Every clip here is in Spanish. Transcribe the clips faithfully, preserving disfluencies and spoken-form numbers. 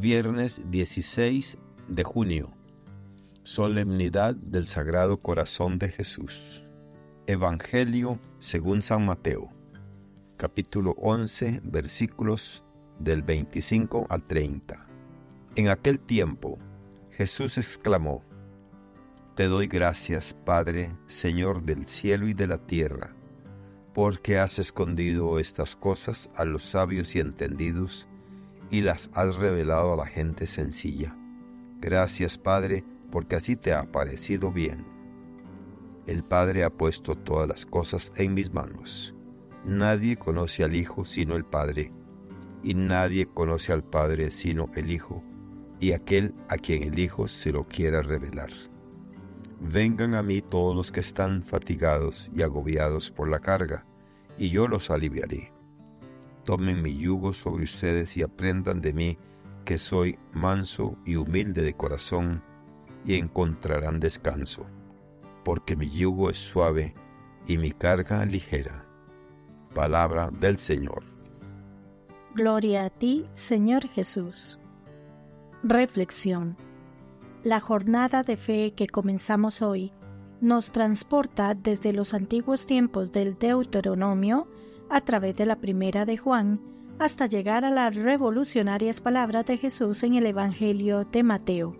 Viernes dieciséis de junio, Solemnidad del Sagrado Corazón de Jesús. Evangelio según San Mateo, capítulo once, versículos del veinticinco al treinta. En aquel tiempo, Jesús exclamó: Te doy gracias, Padre, Señor del cielo y de la tierra, porque has escondido estas cosas a los sabios y entendidos y las has revelado a la gente sencilla. Gracias, Padre, porque así te ha parecido bien. El Padre ha puesto todas las cosas en mis manos. Nadie conoce al Hijo sino el Padre, y nadie conoce al Padre sino el Hijo, y aquel a quien el Hijo se lo quiera revelar. Vengan a mí todos los que están fatigados y agobiados por la carga, y yo los aliviaré. Tomen mi yugo sobre ustedes y aprendan de mí, que soy manso y humilde de corazón, y encontrarán descanso, porque mi yugo es suave y mi carga ligera. Palabra del Señor. Gloria a ti, Señor Jesús. Reflexión. La jornada de fe que comenzamos hoy nos transporta desde los antiguos tiempos del Deuteronomio a través de la primera de Juan, hasta llegar a las revolucionarias palabras de Jesús en el Evangelio de Mateo.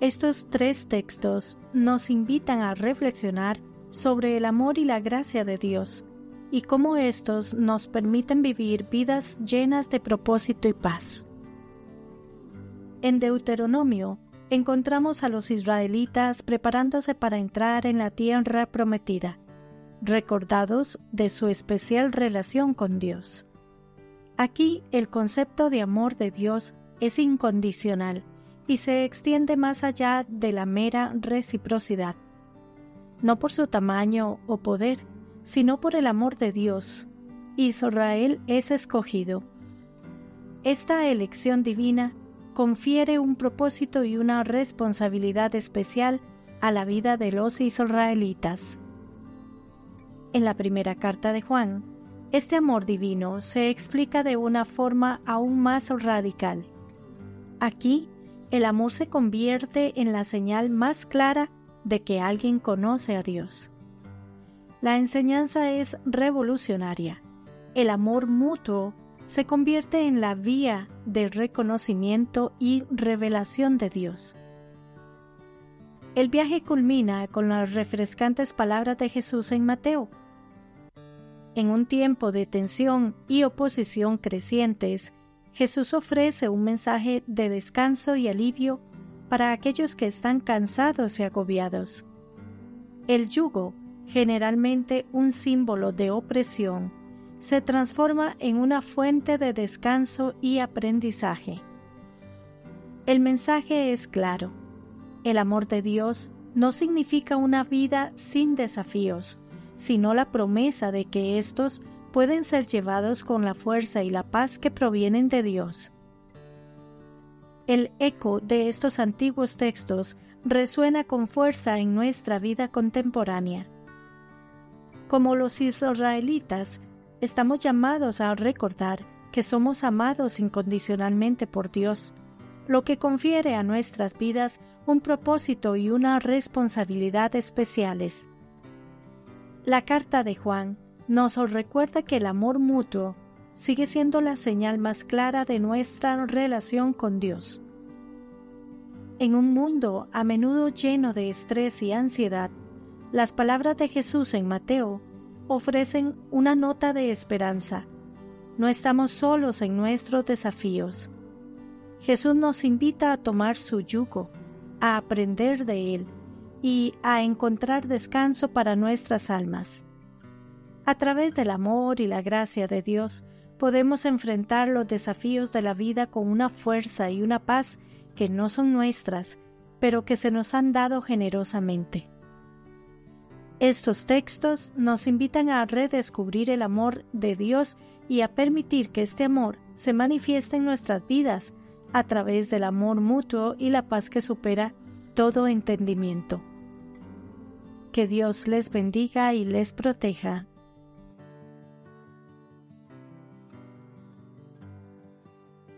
Estos tres textos nos invitan a reflexionar sobre el amor y la gracia de Dios, y cómo estos nos permiten vivir vidas llenas de propósito y paz. En Deuteronomio encontramos a los israelitas preparándose para entrar en la tierra prometida, recordados de su especial relación con Dios. Aquí el concepto de amor de Dios es incondicional y se extiende más allá de la mera reciprocidad, no por su tamaño o poder, sino por el amor de Dios. Israel es escogido. Esta elección divina confiere un propósito y una responsabilidad especial a la vida de los israelitas. En la primera carta de Juan, este amor divino se explica de una forma aún más radical. Aquí, el amor se convierte en la señal más clara de que alguien conoce a Dios. La enseñanza es revolucionaria. El amor mutuo se convierte en la vía de reconocimiento y revelación de Dios. El viaje culmina con las refrescantes palabras de Jesús en Mateo. En un tiempo de tensión y oposición crecientes, Jesús ofrece un mensaje de descanso y alivio para aquellos que están cansados y agobiados. El yugo, generalmente un símbolo de opresión, se transforma en una fuente de descanso y aprendizaje. El mensaje es claro. El amor de Dios no significa una vida sin desafíos, sino la promesa de que estos pueden ser llevados con la fuerza y la paz que provienen de Dios. El eco de estos antiguos textos resuena con fuerza en nuestra vida contemporánea. Como los israelitas, estamos llamados a recordar que somos amados incondicionalmente por Dios, lo que confiere a nuestras vidas un propósito y una responsabilidad especiales. La carta de Juan nos recuerda que el amor mutuo sigue siendo la señal más clara de nuestra relación con Dios. En un mundo a menudo lleno de estrés y ansiedad, las palabras de Jesús en Mateo ofrecen una nota de esperanza. No estamos solos en nuestros desafíos. Jesús nos invita a tomar su yugo, a aprender de Él y a encontrar descanso para nuestras almas. A través del amor y la gracia de Dios, podemos enfrentar los desafíos de la vida con una fuerza y una paz que no son nuestras, pero que se nos han dado generosamente. Estos textos nos invitan a redescubrir el amor de Dios y a permitir que este amor se manifieste en nuestras vidas, a través del amor mutuo y la paz que supera todo entendimiento. Que Dios les bendiga y les proteja.